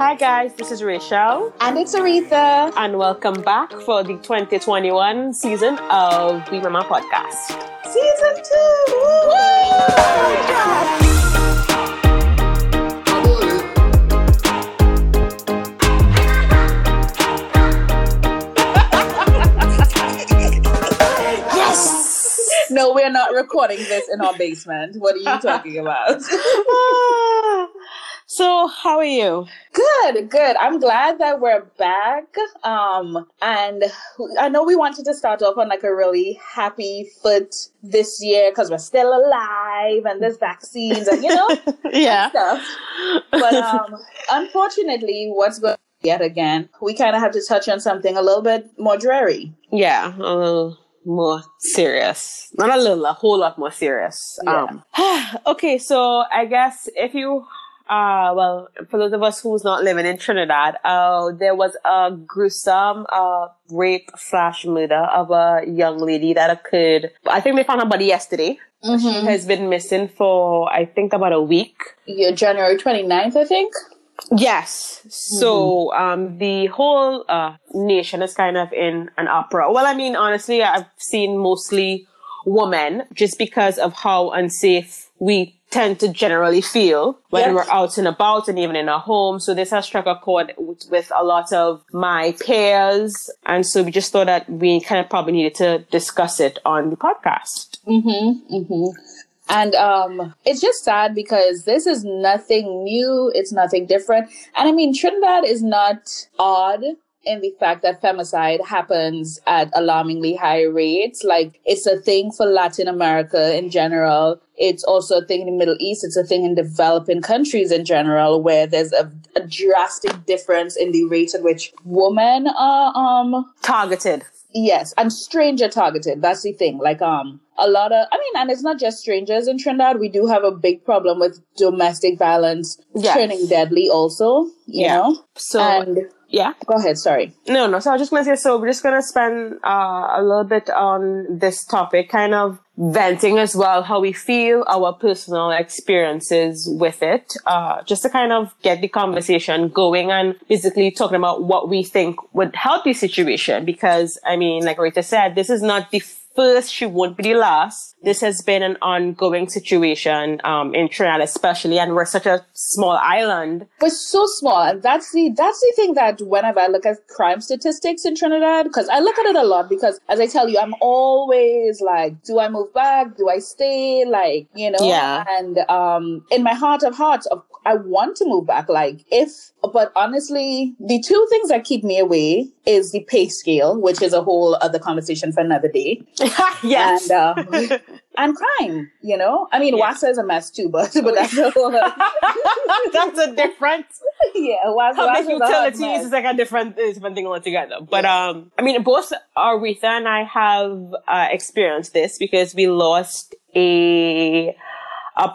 Hi guys, this is Rachel. And it's Aretha. And welcome back for the 2021 season of We Rema Podcast. Season 2! Woo! Oh, no, we're not recording this in our basement. What are you talking about? So, how are you? Good. I'm glad that we're back. And I know we wanted to start off on like a really happy foot this year because we're still alive and there's vaccines and, you know, yeah, stuff. But unfortunately, what's going on yet again, we kind of have to touch on something a little bit more dreary. Yeah, a little more serious. Not a little, a whole lot more serious. Yeah. Okay, so I guess if you well, for those of us who's not living in Trinidad, there was a gruesome rape/murder of a young lady that occurred. I think they found her body yesterday. Mm-hmm. She has been missing for I think about a week. Yeah, January 29th, I think. Yes. So the whole nation is kind of in an uproar. Well, I mean, honestly, I've seen mostly women just because of how unsafe we tend to generally feel when we're out and about and even in our home. So this has struck a chord with a lot of my peers. And so we just thought that we kind of probably needed to discuss it on the podcast. Mm-hmm. Mm-hmm. And it's just sad because this is nothing new. It's nothing different. And I mean, Trinidad is not odd in the fact that femicide happens at alarmingly high rates. Like, it's a thing for Latin America in general. It's also a thing in the Middle East. It's a thing in developing countries in general, where there's a drastic difference in the rate at which women are targeted. Yes, and stranger targeted. That's the thing. Like, a lot of, I mean, and it's not just strangers in Trinidad. We do have a big problem with domestic violence turning deadly also, you know? So, yeah. Go ahead, sorry. No. So I was just going to say, so we're just going to spend a little bit on this topic, kind of venting as well, how we feel, our personal experiences with it, just to kind of get the conversation going and basically talking about what we think would help the situation. Because, I mean, like Rita said, this is not the first, she won't be the last. This has been an ongoing situation in Trinidad especially, and we're such a small island. We're so small, and that's the thing that whenever I look at crime statistics in Trinidad, because I look at it a lot, because as I tell you, I'm always like, do I move back? Do I stay? Like, you know? Yeah. And in my heart of hearts, I want to move back. But honestly, the two things that keep me away is the pay scale, which is a whole other conversation for another day. Yes. And and crime, you know? I mean, WASA is a mess too, but that's a whole other... That's a different... Yeah, WASA utilities is like a different thing altogether. But, I mean, both Aretha and I have experienced this because we lost a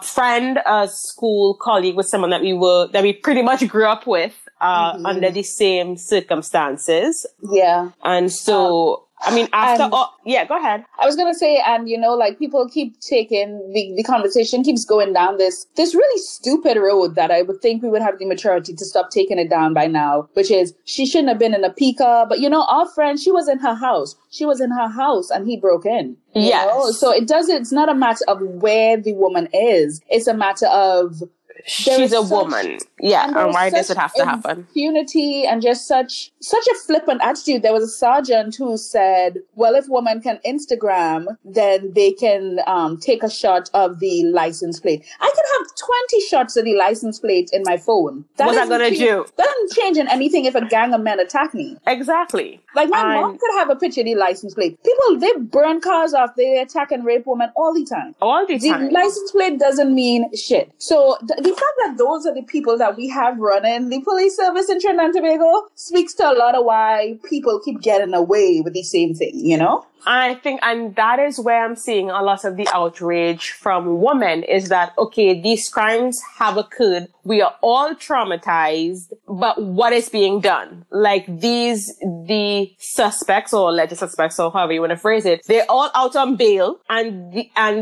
friend, a school colleague, with someone that we pretty much grew up with under the same circumstances. Yeah. And so... I mean, go ahead. I was going to say, and you know, like, people keep taking, the conversation keeps going down this really stupid road that I would think we would have the maturity to stop taking it down by now, which is, she shouldn't have been in a pica, but you know, our friend, she was in her house and he broke in. Yes. So it's not a matter of where the woman is. It's a matter of, she's a woman. Yeah. And why does it have to happen? Impunity and just such a flippant attitude. There was a sergeant who said, well, if women can Instagram, then they can take a shot of the license plate. I could have 20 shots of the license plate in my phone. What's that going to do? That doesn't change in anything if a gang of men attack me. Exactly. Like, my mom could have a picture of the license plate. People, they burn cars off. They attack and rape women all the time. The license plate doesn't mean shit. So the fact that those are the people that we have running the police service in Trinidad and Tobago speaks to a lot of why people keep getting away with the same thing, you know? I think, and that is where I'm seeing a lot of the outrage from women, is that, okay, these crimes have occurred. We are all traumatized, but what is being done? Like, the suspects or alleged suspects, or however you want to phrase it, they're all out on bail and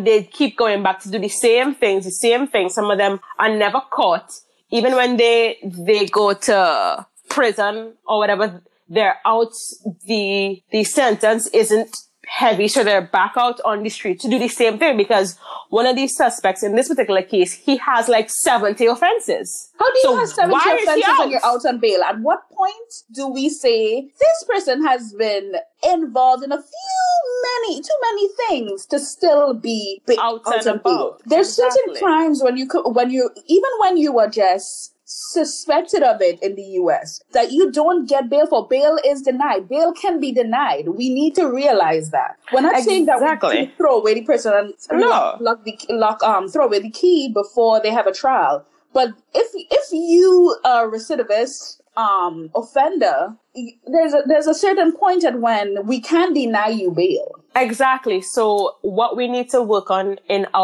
they keep going back to do the same things. Some of them are never caught, even when they go to prison or whatever, they're out, the sentence isn't heavy, so they're back out on the street to do the same thing, because one of these suspects in this particular case, he has like 70 offenses. How do you have 70 offenses when you're out on bail? At what point do we say this person has been involved in a few too many things to still be out on bail? There's certain crimes when you are just suspected of it in the US that you don't get bail for. Bail is denied. Bail can be denied. We need to realize that. We're not saying that we throw away the person and throw away the key before they have a trial. But if you are a recidivist offender, there's a certain point at when we can deny you bail. Exactly. So what we need to work on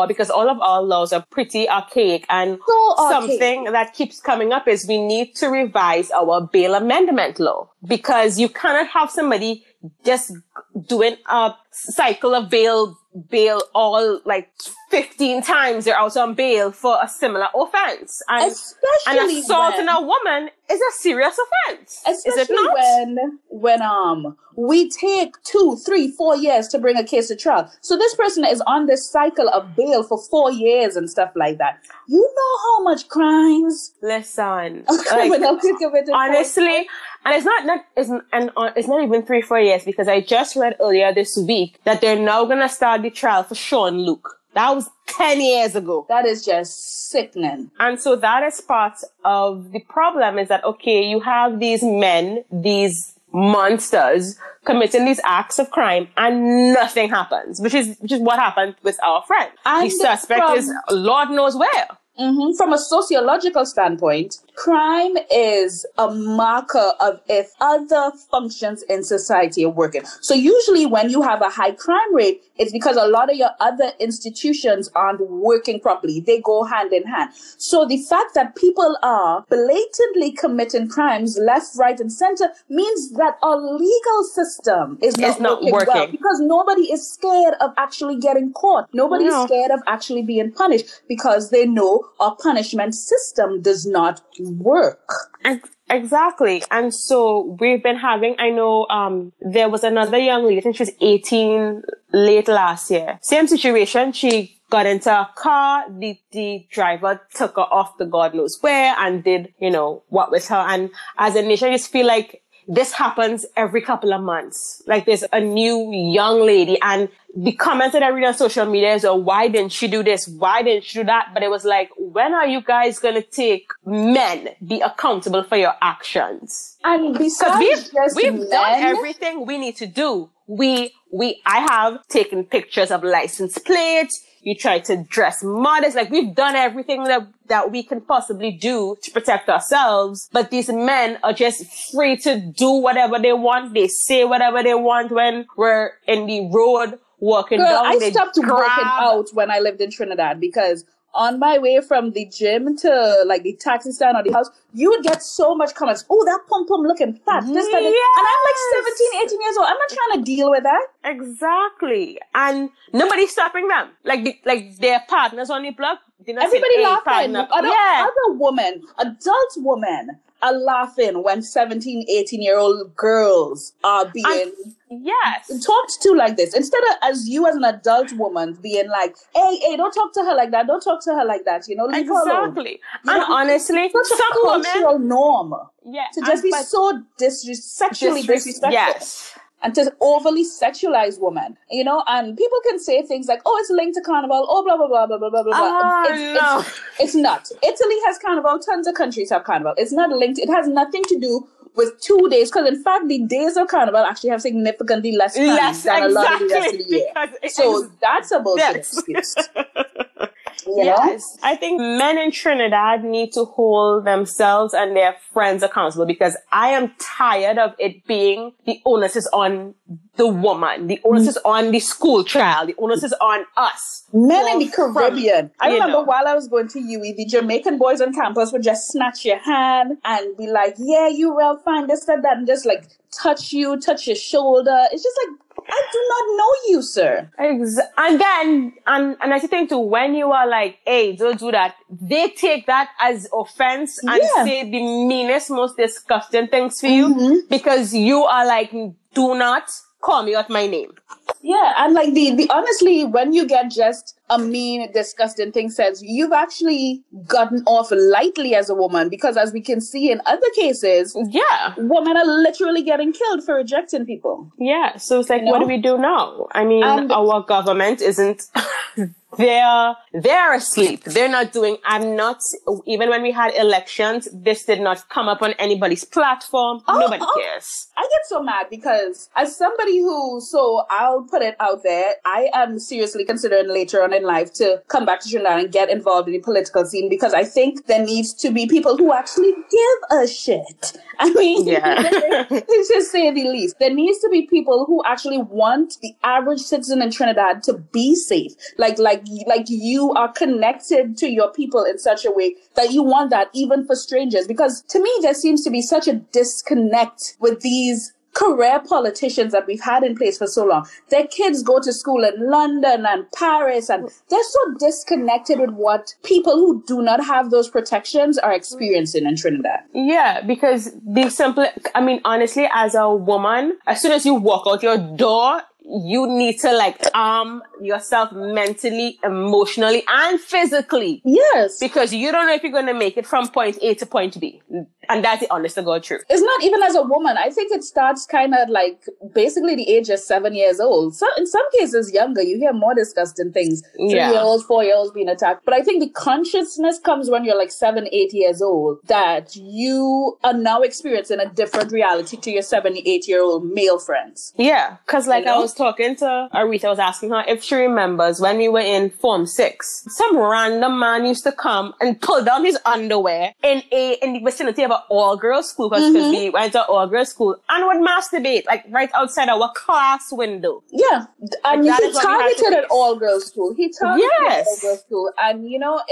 because all of our laws are pretty archaic, and something that keeps coming up is we need to revise our bail amendment law, because you cannot have somebody just doing a cycle of bail all like 15 times they're out on bail for a similar offense. And especially an assault on a woman is a serious offense. Especially is it not? when we take 2, 3, 4 years to bring a case to trial. So this person is on this cycle of bail for 4 years and stuff like that. You know how much crimes honestly. And it's not even 3-4 years, because I just read earlier this week that they're now going to start the trial for Sean Luke. That was 10 years ago. That is just sickening. And so that is part of the problem, is that, okay, you have these men, these monsters committing these acts of crime and nothing happens, which is what happened with our friend. And the suspect is Lord knows where. Mm-hmm. From a sociological standpoint, crime is a marker of if other functions in society are working. So usually when you have a high crime rate, it's because a lot of your other institutions aren't working properly. They go hand in hand. So the fact that people are blatantly committing crimes left, right, and center means that our legal system is not working well, because nobody is scared of actually getting caught. Nobody's scared of actually being punished, because they know our punishment system does not work. Exactly. And so we've been having, I know there was another young lady, I think she was 18 late last year. Same situation. She got into a car, the driver took her off to God knows where and did, what with her. And as a nation, I just feel like this happens every couple of months. Like, there's a new young lady, and the comments that I read on social media is, oh, why didn't she do this? Why didn't she do that? But it was like, when are you guys going to take men, be accountable for your actions? And because we've done everything we need to do. I have taken pictures of license plates. You try to dress modest. Like, we've done everything that we can possibly do to protect ourselves. But these men are just free to do whatever they want. They say whatever they want when we're in the road walking down. I stopped working out when I lived in Trinidad, because on my way from the gym to like the taxi stand or the house, you would get so much comments. Oh, that pom-pom looking fat. Yes. This kind of... And I'm like 17, 18 years old. I'm not trying to deal with that. Exactly. And nobody's stopping them. Like their partners on the block. Everybody laughing. Other women, adult women are laughing when 17, 18-year-old girls are being... talked to like this. Instead of as an adult woman being like, hey, don't talk to her like that. Don't talk to her like that. Leave her alone. Exactly. And honestly, it's such a cultural norm to just be so sexually disrespectful. Yes. And to overly sexualize women, and people can say things like, oh, it's linked to carnival, oh, blah, blah, blah, blah, blah, blah, blah. It's not. Italy has carnival. Tons of countries have carnival. It's not linked. It has nothing to do with 2 days, because in fact, the days of carnival actually have significantly less time than a lot of the rest of the year. So that's a bullshit excuse. Yes. I think men in Trinidad need to hold themselves and their friends accountable, because I am tired of it being the onus is on the woman, the onus is on the school child, the onus is on us. Men in the Caribbean. I remember while I was going to UWE, the Jamaican boys on campus would just snatch your hand and be like, yeah, you will find this, that, and just like touch your shoulder. It's just like, I do not know you, sir. Again, and I think too, when you are like, hey, don't do that, they take that as offense and say the meanest, most disgusting things for you because you are like, do not call me out my name. Yeah, and like the honestly, when you get just a mean, disgusting thing said, you've actually gotten off lightly as a woman, because as we can see in other cases, women are literally getting killed for rejecting people. Yeah, so it's like, you know? What do we do now? I mean, our government isn't they're asleep. They're not doing. I'm not. Even when we had elections, this did not come up on anybody's platform. Nobody cares. I get so mad because, as somebody who, so I'll put it out there, I am seriously considering later on in life to come back to Trinidad and get involved in the political scene, because I think there needs to be people who actually give a shit. I mean, let's just say the least. There needs to be people who actually want the average citizen in Trinidad to be safe. Like you are connected to your people in such a way that you want that even for strangers. Because to me, there seems to be such a disconnect with these career politicians that we've had in place for so long. Their kids go to school in London and Paris, and they're so disconnected with what people who do not have those protections are experiencing in Trinidad. Yeah, because the simple, I mean, honestly, as a woman, as soon as you walk out your door, you need to like arm yourself mentally, emotionally, and physically. Yes. Because you don't know if you're going to make it from point A to point B. And that's the honest to God truth. It's not even as a woman. I think it starts kind of like basically the age of 7 years old. So in some cases younger, you hear more disgusting things. 3-year-olds, 4-year-olds being attacked. But I think the consciousness comes when you're like 7-8 years old, that you are now experiencing a different reality to your 7-8 year old male friends. Yeah. Because like I was talking to Aretha, I was asking her if she remembers when we were in Form 6, some random man used to come and pull down his underwear in the vicinity of all-girls school, because we went to all-girls school, and would masturbate like right outside our class window. Yeah, and like, he targeted at all-girls school. He targeted at all-girls school, and you know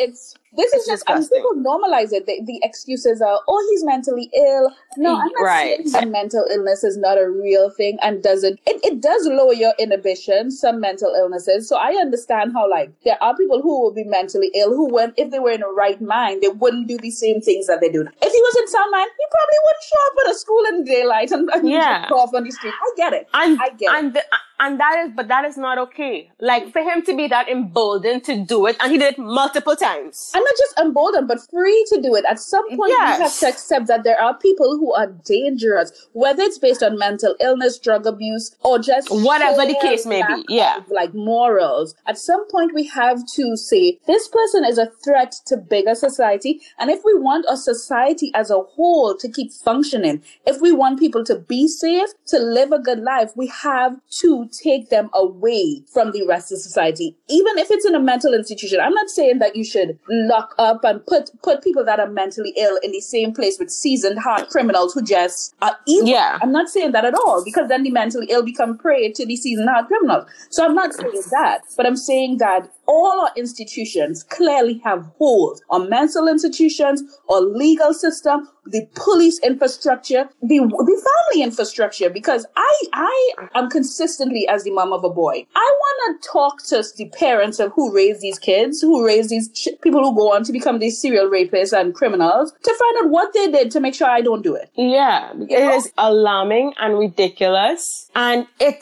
this is just disgusting. And people normalize it. The excuses are, oh, he's mentally ill. No, I'm not saying that mental illness is not a real thing and doesn't. It does lower your inhibition, some mental illnesses. So I understand how, like, there are people who will be mentally ill who, if they were in the right mind, they wouldn't do the same things that they do. If he was in sound mind, he probably wouldn't show up at a school in the daylight and cough on the street. I get it. And that is not okay. Like, for him to be that emboldened to do it, and he did it multiple times. And not just emboldened, but free to do it. At some point, you have to accept that there are people who are dangerous, whether it's based on mental illness, drug abuse, or just whatever the case may be. Yeah. Like morals. At some point, we have to say, this person is a threat to bigger society. And if we want our society as a whole to keep functioning, if we want people to be safe, to live a good life, we have to take them away from the rest of society, even if it's in a mental institution. I'm not saying that you should lock up and put people that are mentally ill in the same place with seasoned hard criminals who just are evil. Yeah. I'm not saying that at all, because then the mentally ill become prey to the seasoned hard criminals. So I'm not saying that, but I'm saying that all our institutions clearly have holes. Our mental institutions, our legal system, the police infrastructure, the family infrastructure, because I am consistently, as the mom of a boy, I want to talk to the parents of who raise these kids, who raise these people who go on to become these serial rapists and criminals, to find out what they did to make sure I don't do it. Yeah, it is alarming and ridiculous, and it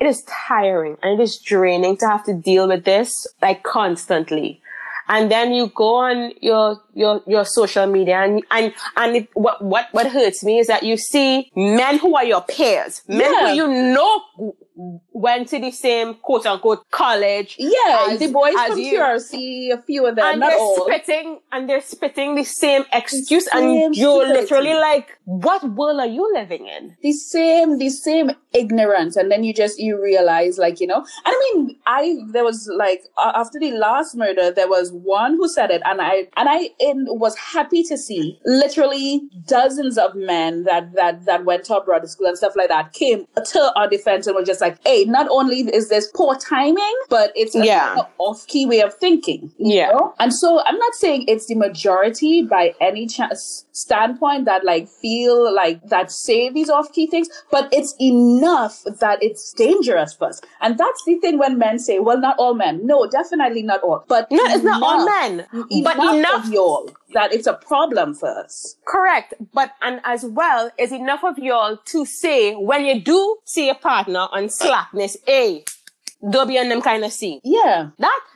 is tiring and it is draining to have to deal with this like constantly. And then you go on your social media and what hurts me is that you see men who are your peers, men who you know went to the same quote unquote college. Yeah, the boys from QRC, a few of them, and not all. They're spitting the same excuse, and you're literally like, what world are you living in? The same ignorance, and then you realize, like, you know. And I mean, there was like after the last murder, there was one who said it, and I was happy to see literally dozens of men that went to our brother school and stuff like that came to our defense and were just. like, hey, not only is this poor timing, but it's a off-key way of thinking. You know? And so I'm not saying it's the majority by any standpoint that like feel like that say these off-key things, but it's enough that it's dangerous for us. And that's the thing when men say, well, not all men. No, definitely not all. But no, it's not all men. But enough of y'all that it's a problem for us. Correct. And as well, it's enough of y'all to say, when you do see a partner on slackness, hey, don't be on them kind of scene. Yeah.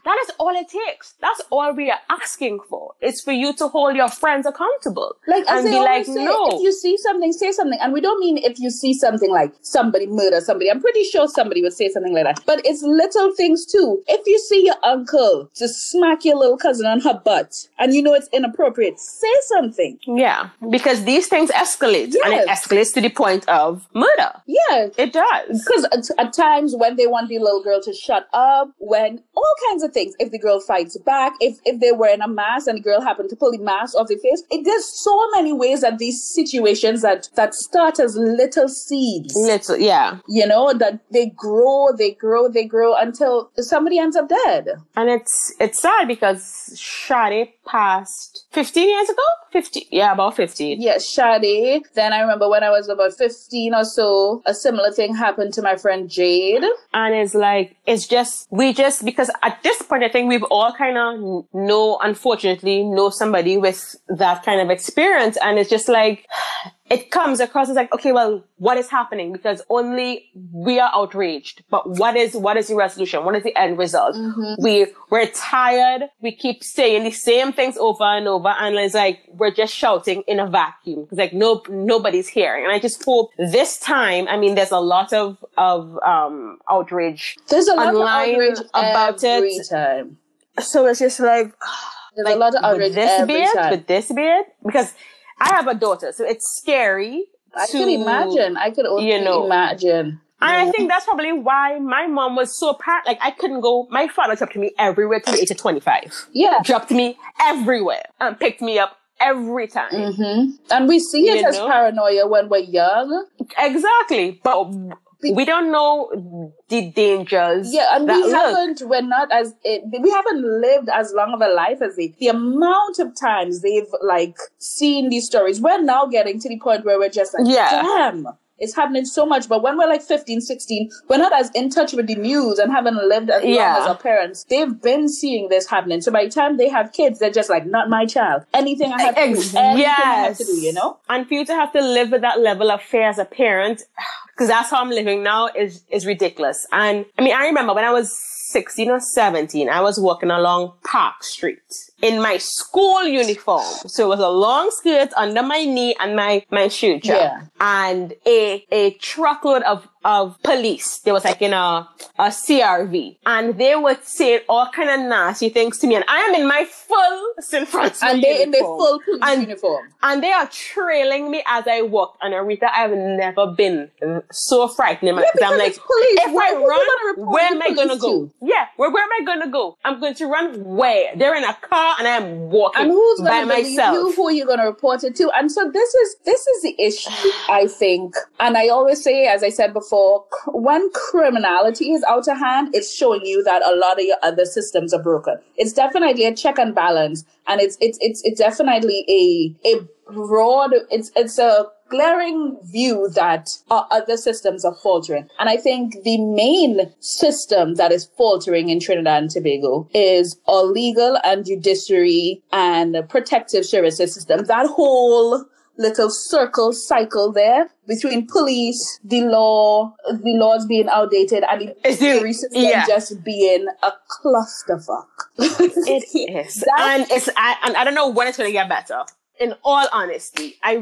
That is all it takes. That's all we are asking for. It's for you to hold your friends accountable. Like, and be like, say, no. If you see something, say something. And we don't mean if you see something like somebody murder somebody. I'm pretty sure somebody would say something like that. But it's little things too. If you see your uncle just smack your little cousin on her butt and you know it's inappropriate, say something. Yeah. Because these things escalate. Yes. And it escalates to the point of murder. Yeah. It does. Because at times when they want the little girl to shut up, when all kinds of things. If the girl fights back, if they were in a mask and the girl happened to pull the mask off the face, there's so many ways that these situations that start as little seeds. You know, that they grow until somebody ends up dead. And it's sad because Shadi passed 15 years ago? 50, yeah, about 15. Yeah, Shadi. Then I remember when I was about 15 or so, a similar thing happened to my friend Jade. And it's like, because at this point, I think we've all kind of unfortunately know somebody with that kind of experience. And it's just like, it comes across as like, okay, well, what is happening? Because only we are outraged. But what is the resolution? What is the end result? Mm-hmm. We're tired. We keep saying the same things over and over. And it's like, we're just shouting in a vacuum. It's like, nope, nobody's hearing. And I just hope this time, I mean, there's a lot of outrage. There's a lot online of outrage about every it. Time. So it's just like, there's like, a lot of outrage every time. Would this be it? Because I have a daughter, so it's scary. I could only imagine. And I think that's probably why my mom was so like, I couldn't go. My father dropped me everywhere till the age of 25. Yeah. Dropped me everywhere and picked me up every time. Mm-hmm. And we see it as paranoia when we're young. Exactly. But we don't know the dangers. Yeah, and we haven't lived as long of a life as they. The amount of times they've like seen these stories, we're now getting to the point where we're just like, damn, it's happening so much. But when we're like 15, 16, we're not as in touch with the news and haven't lived as long as our parents. They've been seeing this happening. So by the time they have kids, they're just like, not my child. Anything I have to do. Anything I have to do, you know? And for you to have to live with that level of fear as a parent, because that's how I'm living now, is ridiculous. And I mean, I remember when I was 16 or 17, I was walking along Park Street in my school uniform. So it was a long skirt under my knee and my shoe jack. Yeah. And a truckload of police. They was like in a CRV. And they were saying all kind of nasty things to me. And I am in my full St. Francis uniform. And they in their full police uniform. And they are trailing me as I walk. And Aretha, I've never been so frightened. Because I'm like, if I run, where am I going to go? Yeah, where am I going to go? I'm going to run where? They're in a car and I'm walking and who's by myself. And who are you going to report it to? And so this is the issue, I think. And I always say, as I said before, when criminality is out of hand, it's showing you that a lot of your other systems are broken. It's definitely a check and balance. And it's definitely a broad, it's a glaring view that our other systems are faltering. And I think the main system that is faltering in Trinidad and Tobago is our legal and judiciary and protective services system. That whole little cycle there between police, the law, the laws being outdated, and the jury system just being a clusterfuck. It is. I don't know when it's going to get better. In all honesty, I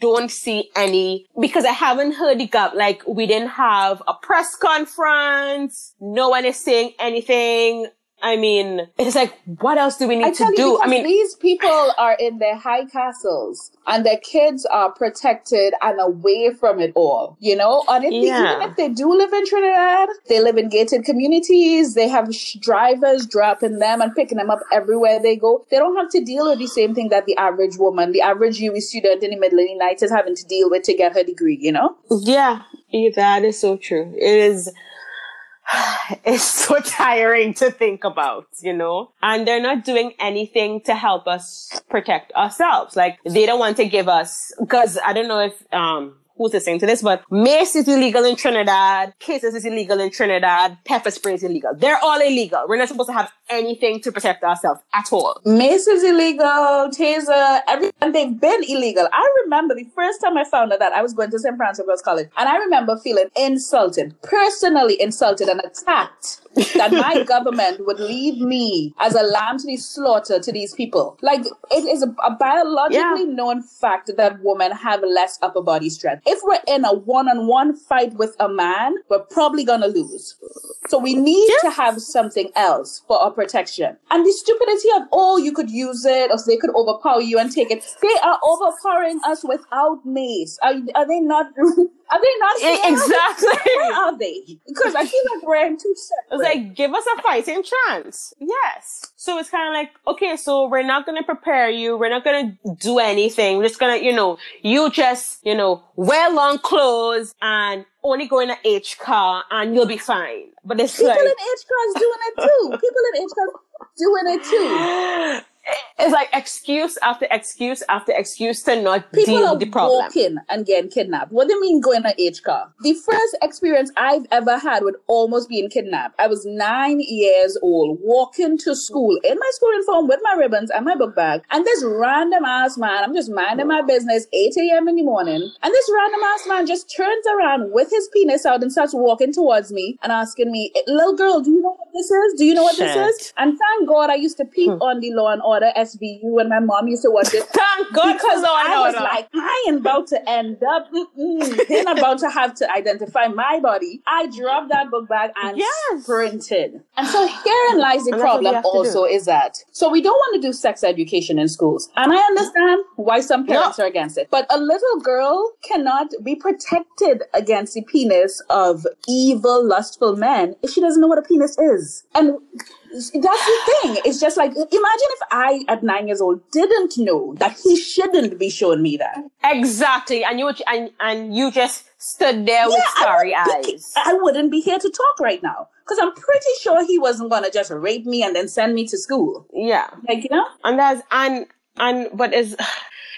don't see any, because I haven't heard the gap. Like, we didn't have a press conference. No one is saying anything. I mean, it's like, what else do we need to do? I mean, these people are in their high castles and their kids are protected and away from it all, you know? And even if they do live in Trinidad, they live in gated communities. They have drivers dropping them and picking them up everywhere they go. They don't have to deal with the same thing that the average woman, the average UE student in the middle of the night is having to deal with to get her degree, you know? Yeah. That is so true. It's so tiring to think about, you know, and they're not doing anything to help us protect ourselves. Like, they don't want to give us, because I don't know if, who's listening to this, but mace is illegal in Trinidad, cases is illegal in Trinidad, pepper spray is illegal. They're all illegal. We're not supposed to have anything to protect ourselves at all. Mace is illegal, taser, everything. They've been illegal. I remember the first time I found out that I was going to St. Francis Girls College, and I remember feeling insulted, personally insulted and attacked that my government would leave me as a lamb to the slaughter to these people. Like, it is a biologically known fact that women have less upper body strength. If we're in a one-on-one fight with a man, we're probably going to lose. So we need to have something else for our protection. And the stupidity of, oh, you could use it, or they could overpower you and take it. They are overpowering us without mace. Are they not... Are they not here? Exactly. Where are they? Because I feel like we're in two separate. It's like, give us a fighting chance. Yes. So it's kind of like, okay, so we're not going to prepare you. We're not going to do anything. We're just going to, you just, wear long clothes and only go in an H car and you'll be fine. But it's people like... People in H cars doing it too. It's like excuse after excuse after excuse to not deal with the problem. People are walking and getting kidnapped. What do you mean going in an H car? The first experience I've ever had with almost being kidnapped, I was 9 years old, walking to school in my school uniform with my ribbons and my book bag. And this random ass man, I'm just minding my business, 8 a.m. in the morning. And this random ass man just turns around with his penis out and starts walking towards me and asking me, little girl, do you know what this is? Shit. And thank God I used to peep on the law and order SVU, and my mom used to watch it. Thank God, because I ain't about to end up then about to have to identify my body. I dropped that book bag and sprinted. And so herein lies the problem also, is that, so we don't want to do sex education in schools, and I understand why some parents are against it, but a little girl cannot be protected against the penis of evil, lustful men if she doesn't know what a penis is. And that's the thing. It's just like, imagine if I, at 9 years old, didn't know that he shouldn't be showing me that. Exactly. And you just stood there with starry eyes. I wouldn't be here to talk right now, because I'm pretty sure he wasn't going to just rape me and then send me to school. Yeah. Like, And that's, but it's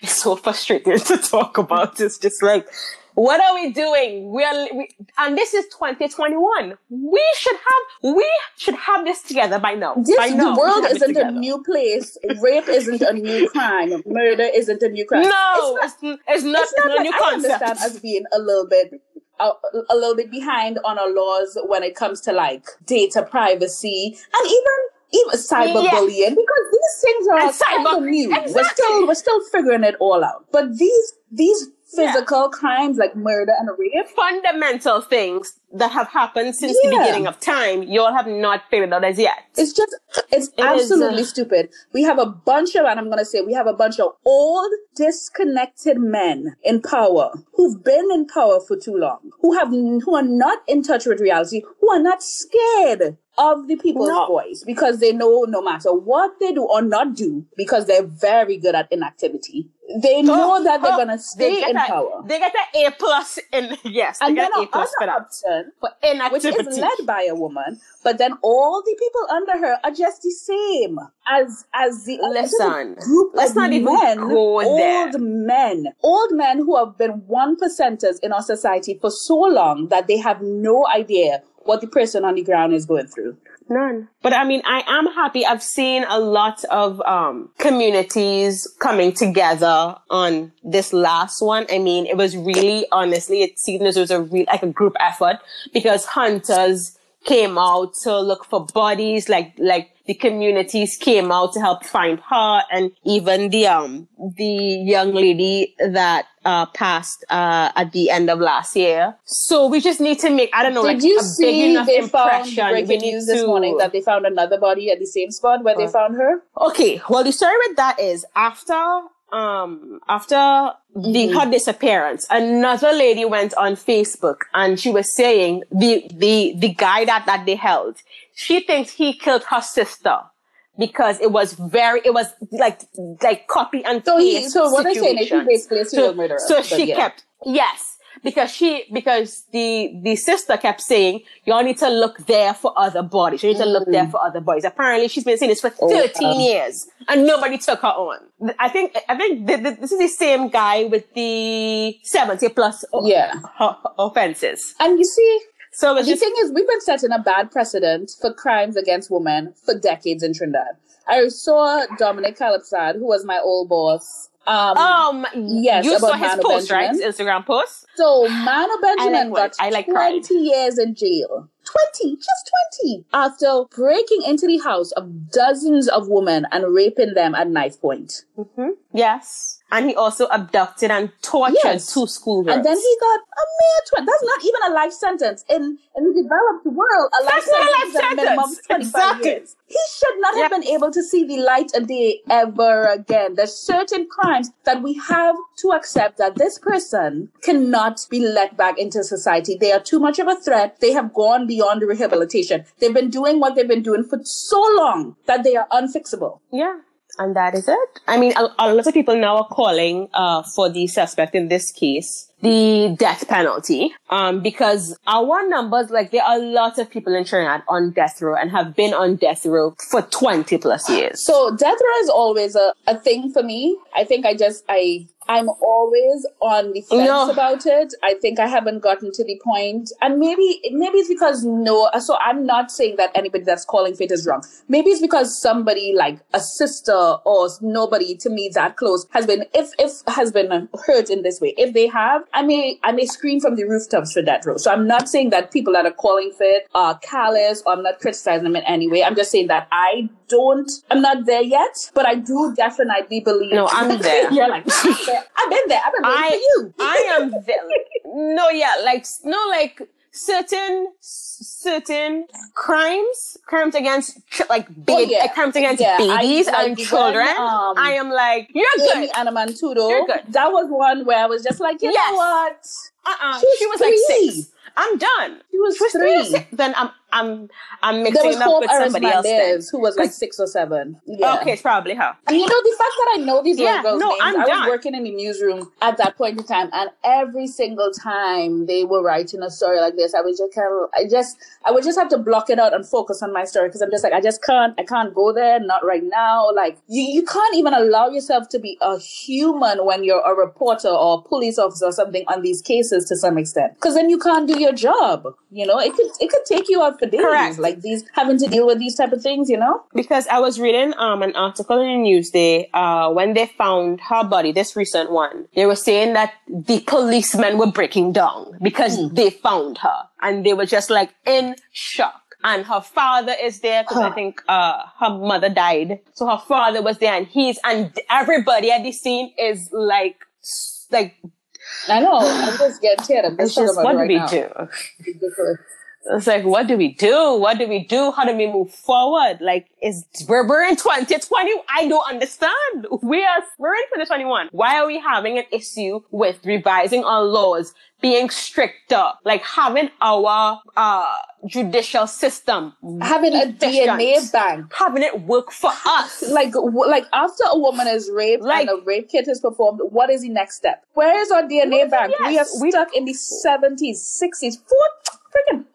so frustrating to talk about. It's just like, what are we doing? And this is 2021. We should have this together by now. The world isn't a new place. Rape isn't a new crime. Murder isn't a new crime. No, it's not a new concept. I understand us being a little bit behind on our laws when it comes to like data privacy and even cyberbullying, because these things are kind of new. Exactly. We're still figuring it all out. But these physical crimes like murder and rape, fundamental things that have happened since the beginning of time, you all have not figured out as yet. It's absolutely stupid. We have a bunch of old, disconnected men in power who've been in power for too long, who are not in touch with reality, who are not scared of the people's voice, because they know no matter what they do or not do, because they're very good at inactivity, they know that they're going to stay in power. They get an A+ and they get an A+ for that. For inactivity. Which is led by a woman, but then all the people under her are just the same as the group of men, old men who have been one percenters in our society for so long that they have no idea what the person on the ground is going through. None. But I mean, I am happy. I've seen a lot of communities coming together on this last one. I mean, it was really, honestly, it seemed as it was a group effort, because hunters came out to look for bodies, like the communities came out to help find her, and even the young lady that passed at the end of last year. So we just need to make, big enough impression. Did you see breaking news this morning that they found another body at the same spot where they found her? Okay, well, the story with that is after her disappearance, another lady went on Facebook and she was saying the guy that they held, she thinks he killed her sister, because it was like copy and paste. So what they're saying is he basically serial murderer. So she kept because the sister kept saying, y'all need to look there for other bodies. You need to look there for other bodies. Apparently, she's been saying this for 13 years and nobody took her on. I think this is the same guy with the 70 plus offenses. And you see, so the thing is, we've been setting a bad precedent for crimes against women for decades in Trinidad. I saw Dominic Caliphsad, who was my old boss. Yes, you saw his post, right? His Instagram post. So Manu Benjamin got 20 years in jail. 20, after breaking into the house of dozens of women and raping them at knife point. Mm-hmm. Yes. And he also abducted and tortured two schoolgirls. And then he got a mere 20. That's not even a life sentence. In the developed world, a life sentence is a minimum of 25 years. He should not have been able to see the light of day ever again. There's certain crimes that we have to accept that this person cannot be let back into society. They are too much of a threat. They have gone beyond rehabilitation. They've been doing what they've been doing for so long that they are unfixable. Yeah. And that is it. I mean, a lot of people now are calling for the suspect in this case the death penalty, because our numbers, like, there are lots of people in Trinidad on death row and have been on death row for 20 plus years. So death row is always a thing for me. I think I'm always on the fence about it. I think I haven't gotten to the point. And maybe it's because so I'm not saying that anybody that's calling for it is wrong. Maybe it's because somebody like a sister or nobody to me that close has been hurt in this way. If they have, I may scream from the rooftops for that row. So I'm not saying that people that are calling for it are callous, or I'm not criticizing them in any way. I'm just saying that I'm not there yet, but I do definitely believe. No, I'm there. You're like, I've been there. I've been waiting for you. I am there. No, yeah, certain crimes against babies and children. I am like, you're good. Anamantudo, you're good. That was one where I was just like, you know what? She was like 6. I'm done. She was 3. Then I'm mixing it up with somebody else. There was who was like 6 or 7. Yeah. Okay, it's probably her. And you know, the fact that I know these little girls' names, I was working in the newsroom at that point in time, and every single time they were writing a story like this, I was just kind of, I would just have to block it out and focus on my story, because I'm just like, I can't go there, not right now. Like, you can't even allow yourself to be a human when you're a reporter or a police officer or something on these cases to some extent, because then you can't do your job. You know, it could take you out for days. Correct. Like these, having to deal with these type of things, you know? Because I was reading an article in the Newsday when they found her body, this recent one, they were saying that the policemen were breaking down because they found her and they were just like in shock. And her father is there, because I think her mother died. So her father was there, and and everybody at the scene is like, I know. I'm just getting scared. I'm just talking about what right do we now. Do? It's like, what do we do? What do we do? How do we move forward? Like, we're in 2020. I don't understand. We're in 2021. Why are we having an issue with revising our laws, being stricter, like having our judicial system, having efficient, a DNA bank, having it work for us? Like after a woman is raped, like, and a rape kit is performed, what is the next step? Where is our DNA bank? Yes, we are stuck in the 70s, 60s,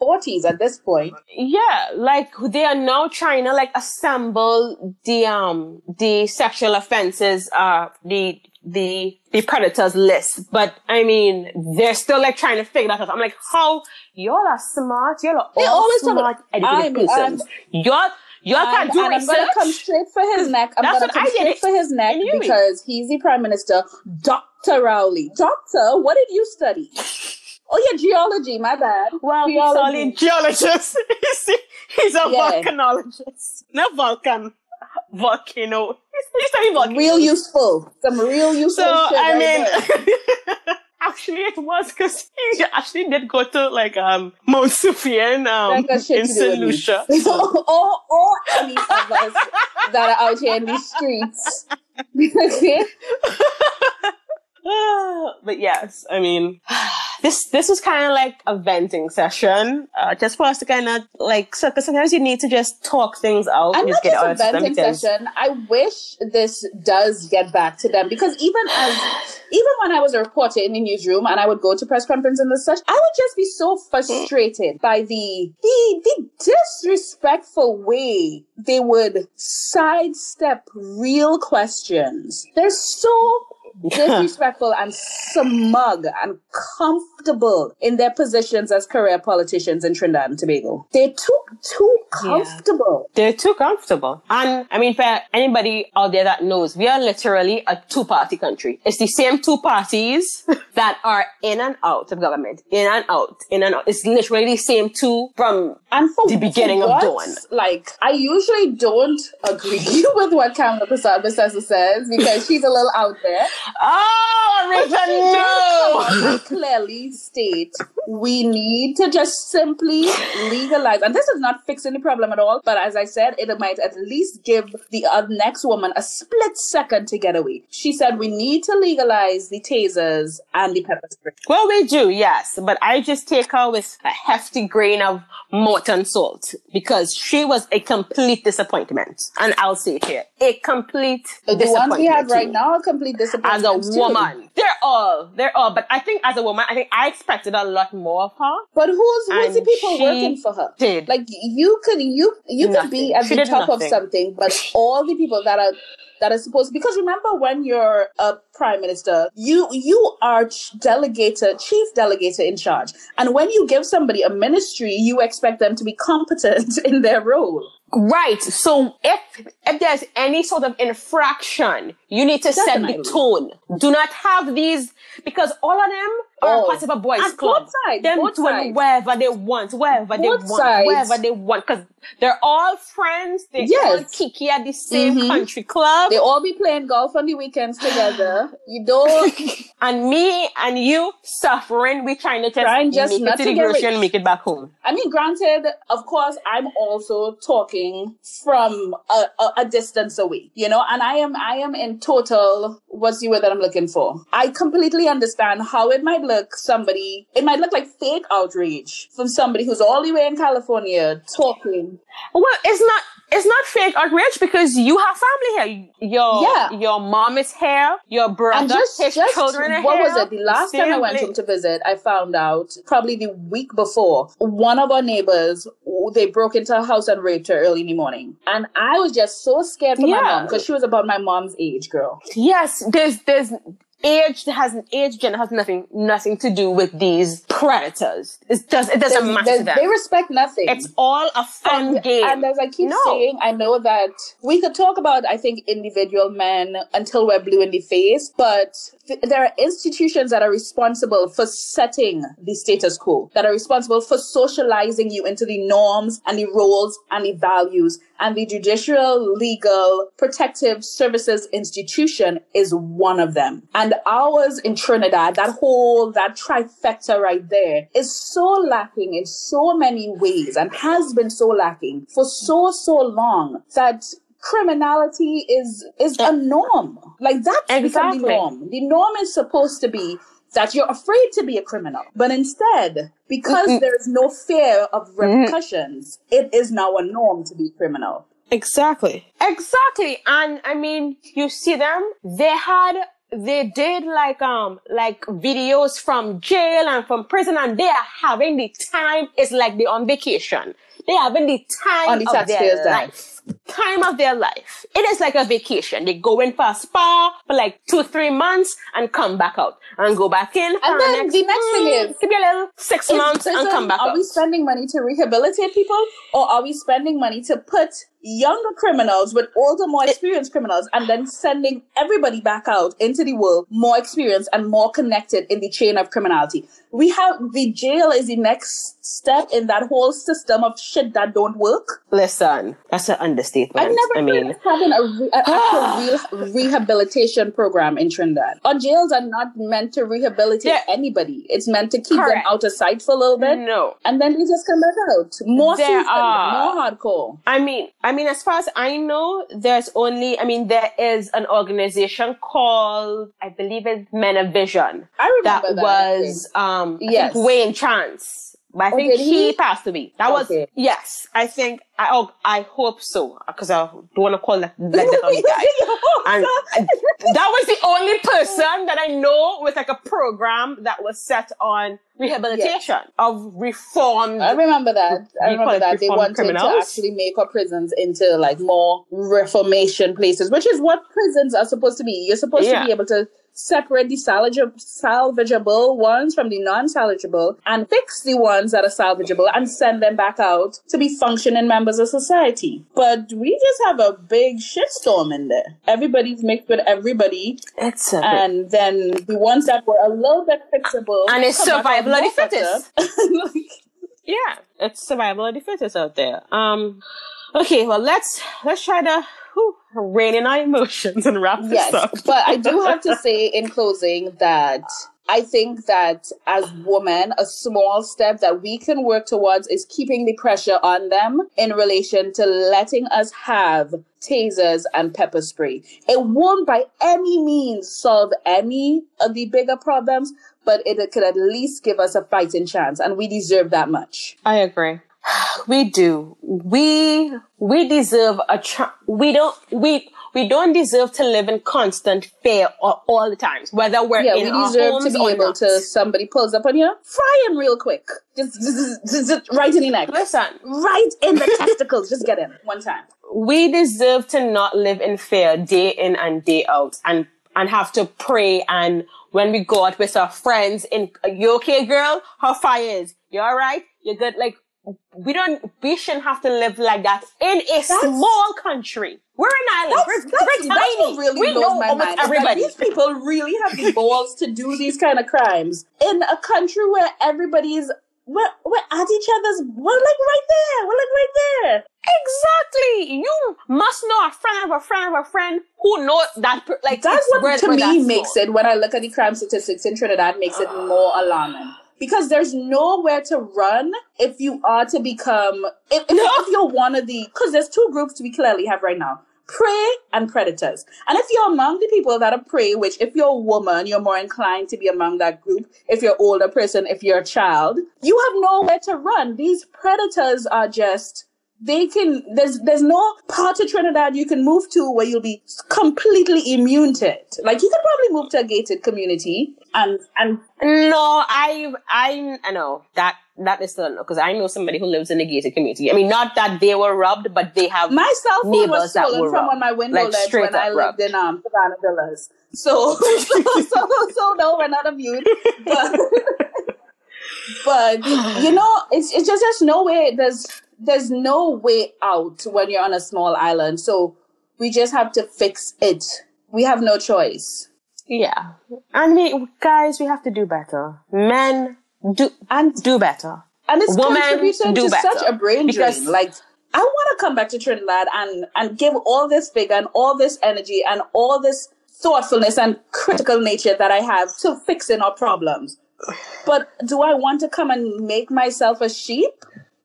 40s at this point. Yeah, like they are now trying to like assemble the sexual offenses, the predators list. But I mean, they're still like trying to figure that out. I'm like, how? Y'all are smart. Y'all are always smart, educated persons. Y'all can't do research. I'm going to come straight for his neck. Because he's the Prime Minister, Dr. Rowley. Doctor, what did you study? Oh yeah, geology, my bad. Well, he's only geologist. He's a volcanologist. Not volcano. He's studying volcanoes. Some real useful shit. So, actually it was, because he actually did go to like Mount Sufjan in St. Lucia. Or any of us that are out here in these streets. But yes, This was kind of like a venting session, just for us to kind of like, so because sometimes you need to just talk things out. And not just a venting session. I wish this does get back to them, because even when I was a reporter in the newsroom and I would go to press conference and such, I would just be so frustrated by the disrespectful way they would sidestep real questions. They're so disrespectful and smug and comfortable in their positions as career politicians in Trinidad and Tobago. They're too comfortable. Yeah. They're too comfortable. And I mean, for anybody out there that knows, we are literally a two-party country. It's the same two parties that are in and out of government, in and out, in and out. It's literally the same two from the beginning of dawn. Like, I usually don't agree with what Kamla Persad-Bissessar says, because she's a little out there. Oh, Rita, no! Clearly state we need to just simply legalize, and this is not fixing the problem at all, but as I said, it might at least give the next woman a split second to get away. She said we need to legalize the tasers and the pepper spray. Well, we do, yes, but I just take her with a hefty grain of molten salt, because she was a complete disappointment, and I'll say it here, a complete disappointment. The ones we have right now, a complete disappointment. As a woman, they're all. But I think as a woman, I think I expected a lot more of her. But who's the people working for her? Did. Like you could be at the top of something, but all the people that are supposed to, because remember, when you're a prime minister, you are chief delegator in charge, and when you give somebody a ministry, you expect them to be competent in their role. Right. So if there's any sort of infraction, you need to set the tone. Do not have these, because all of them are part of a boys' club. Both sides. wherever they want, because they're all friends. They all kiki at the same country club. They all be playing golf on the weekends together. You don't. And me and you suffering. We're trying to just make it to the grocery and make it back home. I mean, granted, of course, I'm also talking from a distance away, you know, and I am in total, what's the word that I'm looking for? I completely understand how it might look like fake outrage from somebody who's all the way in California talking. Well, it's not fake outrage, because you have family here. Your mom is here, your brother, his children are here. What was it? The last time I went home to visit, I found out probably the week before, one of our neighbors, they broke into her house and raped her early in the morning. And I was just so scared for my mom, because she was about my mom's age, girl. Yes, there's gender has nothing to do with these predators. It doesn't matter to them. They respect nothing. It's all a fun game. And as I keep saying, I know that we could talk about, I think, individual men until we're blue in the face, but there are institutions that are responsible for setting the status quo, that are responsible for socializing you into the norms and the roles and the values. And the Judicial, Legal, Protective Services Institution is one of them. And ours in Trinidad, that trifecta right there, is so lacking in so many ways, and has been so lacking for so long, that criminality is a norm. Like, that's become the norm. The norm is supposed to be that you're afraid to be a criminal. But instead, because there is no fear of repercussions, it is now a norm to be criminal. Exactly. And I mean, you see them, they did like videos from jail and from prison, and they are having the time. It's like they're on vacation. They are having the time of their life. It is like a vacation. They go in for a spa for like 2-3 months and come back out, and go back in. And then the next thing is, give me a little 6 months and come back out. Are we spending money to rehabilitate people, or are we spending money to put younger criminals with older, more experienced criminals, and then sending everybody back out into the world more experienced and more connected in the chain of criminality? We have the jail is the next step in that whole system of shit that don't work. Listen, that's an understatement. I've never heard of having a real rehabilitation program in Trinidad. Our jails are not meant to rehabilitate anybody. It's meant to keep them out of sight for a little bit. No. And then they just come back out. More seasoned, more hardcore. I mean, mean, as far as I know, there is an organization called, I believe it's Men of Vision. I remember that. I think Wayne Chance. But I think he passed away. I hope so. Because I don't want to call that guy. That was the only person that I know with like a program that was set on rehabilitation of reformed. I remember that. They wanted criminals to actually make our prisons into like more reformation places, which is what prisons are supposed to be. You're supposed to be able to separate the salvageable ones from the non-salvageable and fix the ones that are salvageable and send them back out to be functioning members of society. But we just have a big shitstorm in there. Everybody's mixed with everybody. And then the ones that were a little bit fixable. And it's survival of the fittest. It's survival of the fittest out there. Okay, well, let's try to rein in our emotions and wrap this up. But I do have to say in closing that I think that as women, a small step that we can work towards is keeping the pressure on them in relation to letting us have tasers and pepper spray. It won't by any means solve any of the bigger problems, but it could at least give us a fighting chance, and we deserve that much. I agree. We do. We deserve a chance. We don't deserve to live in constant fear all the time, whether we're in our homes or not. Yeah, we deserve to be able to, somebody pulls up on you, fry him real quick. Just right in the neck. Listen. Right in the testicles. Just get him one time. We deserve to not live in fear day in and day out and have to pray, and when we go out with our friends, you okay, girl? How far is? You all right? You good? Like, we shouldn't have to live like that in small country. We're an island. We're tiny. Really we know my almost mind. Everybody. These people really have the balls to do these kind of crimes in a country where everybody's we're at each other's. We're like right there. Exactly. You must know a friend who knows that. Like that's what to me makes it, when I look at the crime statistics in Trinidad, makes it more alarming. Because there's nowhere to run if you are to become... If you're one of the... Because there's two groups we clearly have right now. Prey and predators. And if you're among the people that are prey, which if you're a woman, you're more inclined to be among that group. If you're an older person, if you're a child, you have nowhere to run. These predators are just... There's no part of Trinidad you can move to where you'll be completely immune to it. Like, you could probably move to a gated community and... No, I know that is still no, because I know somebody who lives in a gated community. I mean, not that they were robbed, but they have my cell phone was stolen from on my window ledge when I lived in Savannah Villas. So no, we're not immune. But you know, it's just there's no way there's no way out when you're on a small island. So we just have to fix it. We have no choice. Yeah. And guys, we have to do better. Men do better. And it's women contributed to better. Such a brain drain. Like, I want to come back to Trinidad and give all this vigor and all this energy and all this thoughtfulness and critical nature that I have to fixing our problems. But do I want to come and make myself a sheep?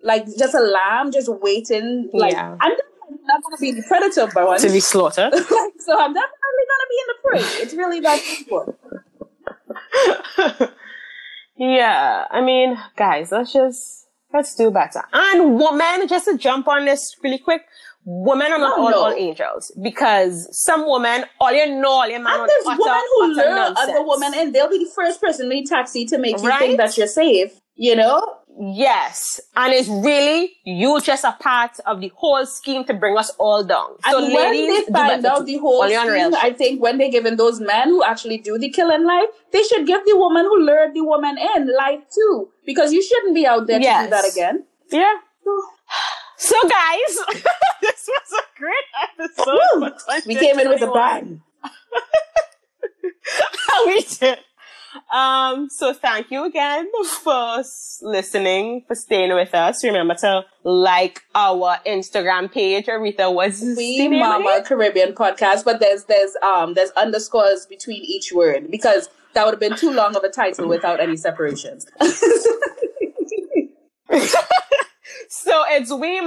Like, just a lamb, just waiting. Like, yeah. I'm definitely not going to be the predator by one. To be slaughtered. So I'm definitely going to be in the prey. It's really that simple. Yeah. I mean, guys, let's do better. And women, just to jump on this really quick, women are not all angels. Because some women, all you know, all your man. And there's women who lure other women in. They'll be the first person in the taxi to make you think that you're safe. You know? Yes. And it's really, you just a part of the whole scheme to bring us all down. And so ladies, they find out the whole scheme, I think when they're giving those men who actually do the killing life, they should give the woman who lured the woman in life too. Because you shouldn't be out there to do that again. Yeah. So guys, this was a great episode. Woo! We came in with a bang. We did. So thank you again for listening, for staying with us. Remember to like our Instagram page. Aretha was We Mama Caribbean Podcast, but there's underscores between each word because that would have been too long of a title without any separations. So it's we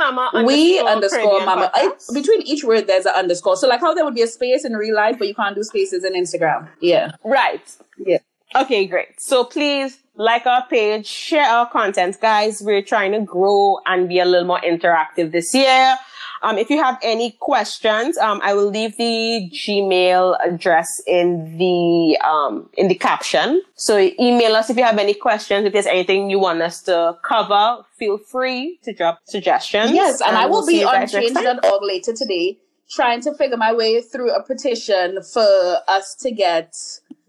underscore mama. Between each word, there's an underscore. So like how there would be a space in real life, but you can't do spaces in Instagram. Yeah. Right. Yeah. Okay, great. So please like our page, share our content, guys. We're trying to grow and be a little more interactive this year. If you have any questions, I will leave the Gmail address in the caption. So email us if you have any questions. If there's anything you want us to cover, feel free to drop suggestions. Yes, and I will be on Change.org later today, trying to figure my way through a petition for us to get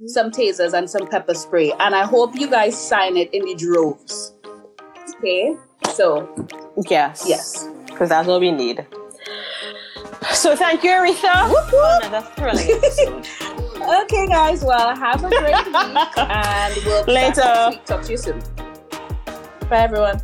some tasers and some pepper spray. And I hope you guys sign it in the droves. Okay? So, yes. Yes. Because that's what we need. So thank you, Aretha. Whoop, whoop. Another thrilling episode. Okay, guys. Well, have a great week. And we'll be back next week. Talk to you soon. Bye, everyone.